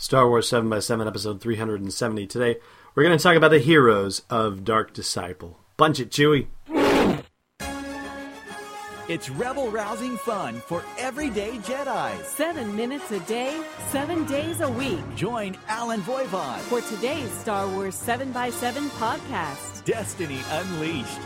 Star Wars 7x7, episode 370. Today, we're going to talk about the heroes of Dark Disciple. Punch it, Chewie. It's rebel-rousing fun for everyday Jedi. 7 minutes a day, 7 days a week. Join Alan Voivod for today's Star Wars 7x7 podcast. Destiny Unleashed.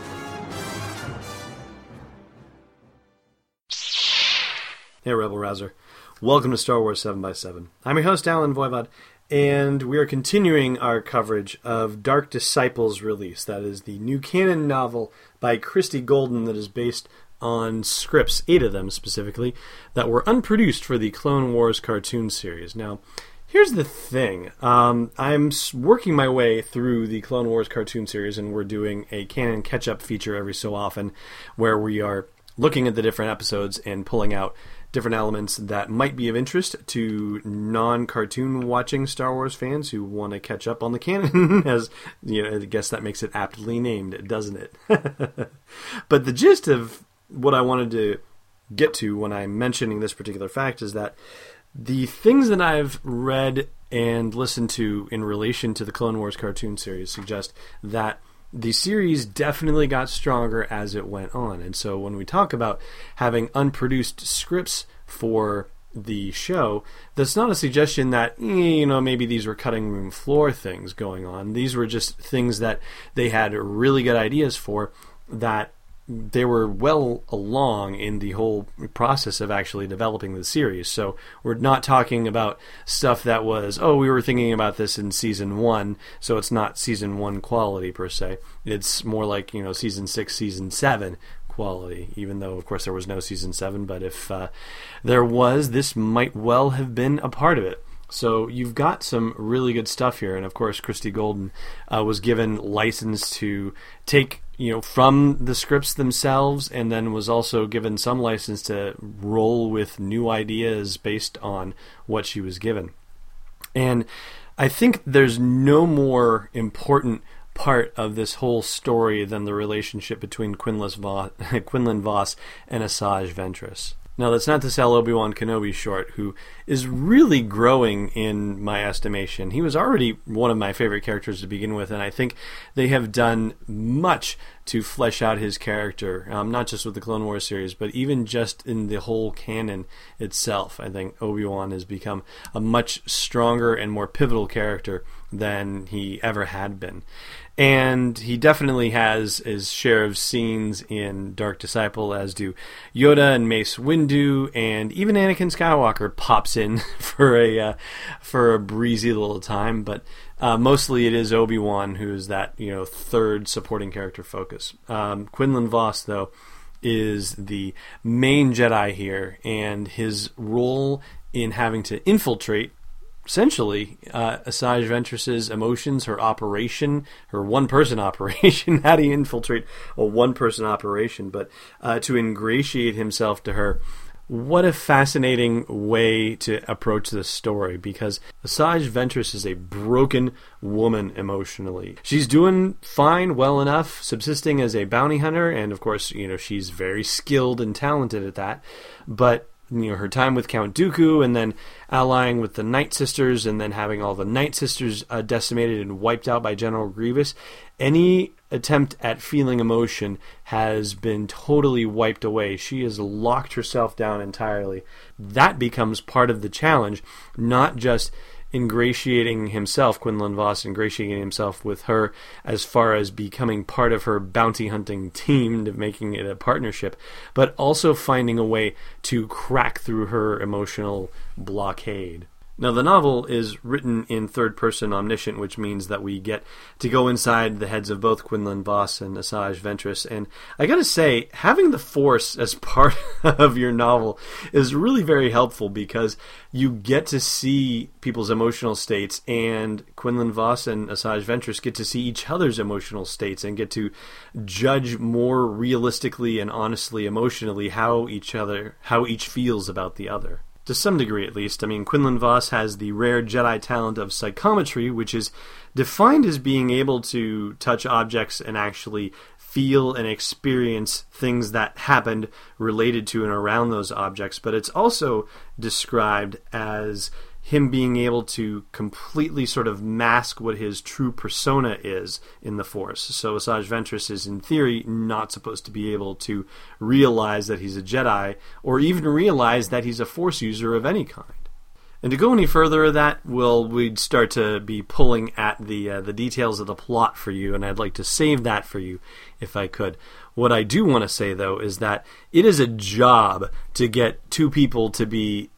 Hey, Rebel Rouser. Welcome to Star Wars 7x7. I'm your host, Alan Voivod, and we are continuing our coverage of Dark Disciple's release. That is the new canon novel by Christie Golden that is based on scripts, 8 of them specifically, that were unproduced for the Clone Wars cartoon series. Now, here's the thing. I'm working my way through the Clone Wars cartoon series, and we're doing a canon catch-up feature every so often where we are looking at the different episodes and pulling out different elements that might be of interest to non-cartoon watching Star Wars fans who want to catch up on the canon. As you know, I guess that makes it aptly named, doesn't it? But the gist of what I wanted to get to when I'm mentioning this particular fact is that the things that I've read and listened to in relation to the Clone Wars cartoon series suggest that the series definitely got stronger as it went on. And so when we talk about having unproduced scripts for the show, that's not a suggestion that, you know, maybe these were cutting room floor things going on. These were just things that they had really good ideas for, that they were well along in the whole process of actually developing the series. So we're not talking about stuff that was, oh, we were thinking about this in season 1, so it's not season 1 quality per se. It's more like, you know, season 6, season 7 quality, even though, of course, there was no season 7, but if there was, this might well have been a part of it. So you've got some really good stuff here, and of course Christie Golden was given license to take, you know, from the scripts themselves, and then was also given some license to roll with new ideas based on what she was given. And I think there's no more important part of this whole story than the relationship between Quinlan Vos and Asajj Ventress. Now, that's not to sell Obi-Wan Kenobi short, who is really growing in my estimation. He was already one of my favorite characters to begin with, and I think they have done much to flesh out his character, not just with the Clone Wars series, but even just in the whole canon itself. I think Obi-Wan has become a much stronger and more pivotal character than he ever had been. And he definitely has his share of scenes in Dark Disciple, as do Yoda and Mace Windu, and even Anakin Skywalker pops in for a breezy little time. But mostly it is Obi-Wan who is that, you know, third supporting character focus. Quinlan Vos, though, is the main Jedi here, and his role in having to infiltrate essentially Asajj Ventress's emotions, her operation, her one-person operation. How do you infiltrate a one-person operation? But to ingratiate himself to her, what a fascinating way to approach this story, because Asajj Ventress is a broken woman emotionally. She's doing fine, well enough, subsisting as a bounty hunter, and of course, you know, she's very skilled and talented at that, but you know, her time with Count Dooku, and then allying with the Night Sisters, and then having all the Night Sisters decimated and wiped out by General Grievous. Any attempt at feeling emotion has been totally wiped away. She has locked herself down entirely. That becomes part of the challenge, not just ingratiating himself, Quinlan Vos ingratiating himself with her as far as becoming part of her bounty hunting team, to making it a partnership, but also finding a way to crack through her emotional blockade. Now, the novel is written in third-person omniscient, which means that we get to go inside the heads of both Quinlan Vos and Asajj Ventress, and I gotta say, having the Force as part of your novel is really very helpful, because you get to see people's emotional states, and Quinlan Vos and Asajj Ventress get to see each other's emotional states and get to judge more realistically and honestly emotionally how each feels about the other. To some degree, at least. I mean, Quinlan Vos has the rare Jedi talent of psychometry, which is defined as being able to touch objects and actually feel and experience things that happened related to and around those objects. But it's also described as him being able to completely sort of mask what his true persona is in the Force. So Asajj Ventress is, in theory, not supposed to be able to realize that he's a Jedi, or even realize that he's a Force user of any kind. And to go any further of that, we'd start to be pulling at the details of the plot for you, and I'd like to save that for you if I could. What I do want to say, though, is that it is a job to get two people to be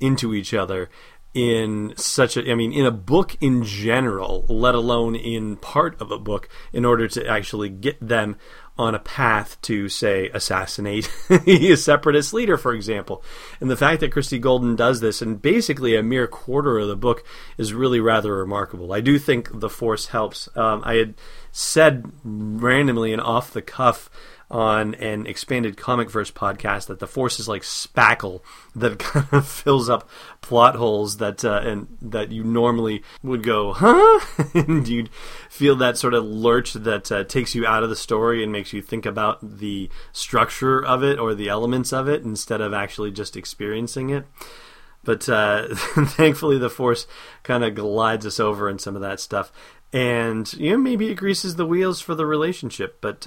into each other in such a... I mean, in a book in general, let alone in part of a book, in order to actually get them on a path to, say, assassinate a separatist leader, for example. And the fact that Christie Golden does this in basically a mere quarter of the book is really rather remarkable. I do think the Force helps. I had said randomly and off the cuff on an Expanded Comic Verse podcast that the Force is like spackle that kind of fills up plot holes that you normally would go, huh? And you'd feel that sort of lurch that takes you out of the story and makes you think about the structure of it or the elements of it instead of actually just experiencing it. But thankfully the Force kind of glides us over in some of that stuff. And maybe it greases the wheels for the relationship. But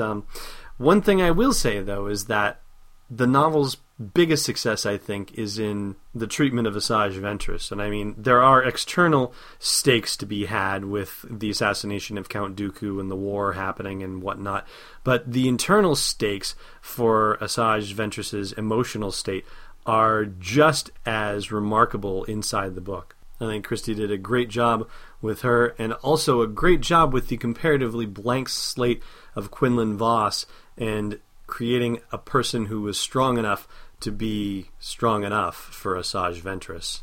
one thing I will say, though, is that the novel's biggest success, I think, is in the treatment of Asajj Ventress. And I mean, there are external stakes to be had with the assassination of Count Dooku and the war happening and whatnot. But the internal stakes for Asajj Ventress's emotional state are just as remarkable inside the book. I think Christie did a great job with her, and also a great job with the comparatively blank slate of Quinlan Vos and creating a person who was strong enough to be strong enough for Asajj Ventress.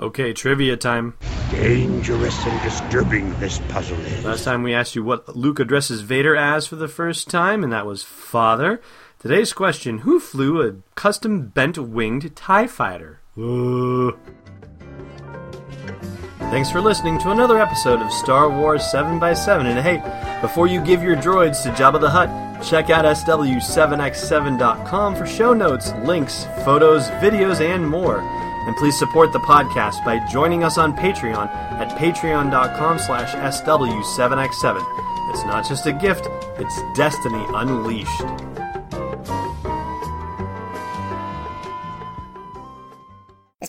Okay, trivia time. Dangerous and disturbing this puzzle is. Last time we asked you what Luke addresses Vader as for the first time, and that was father. Today's question, who flew a custom bent-winged TIE fighter? Thanks for listening to another episode of Star Wars 7x7. And hey, before you give your droids to Jabba the Hutt, check out SW7x7.com for show notes, links, photos, videos, and more. And please support the podcast by joining us on Patreon at patreon.com/SW7x7. It's not just a gift, it's destiny unleashed. This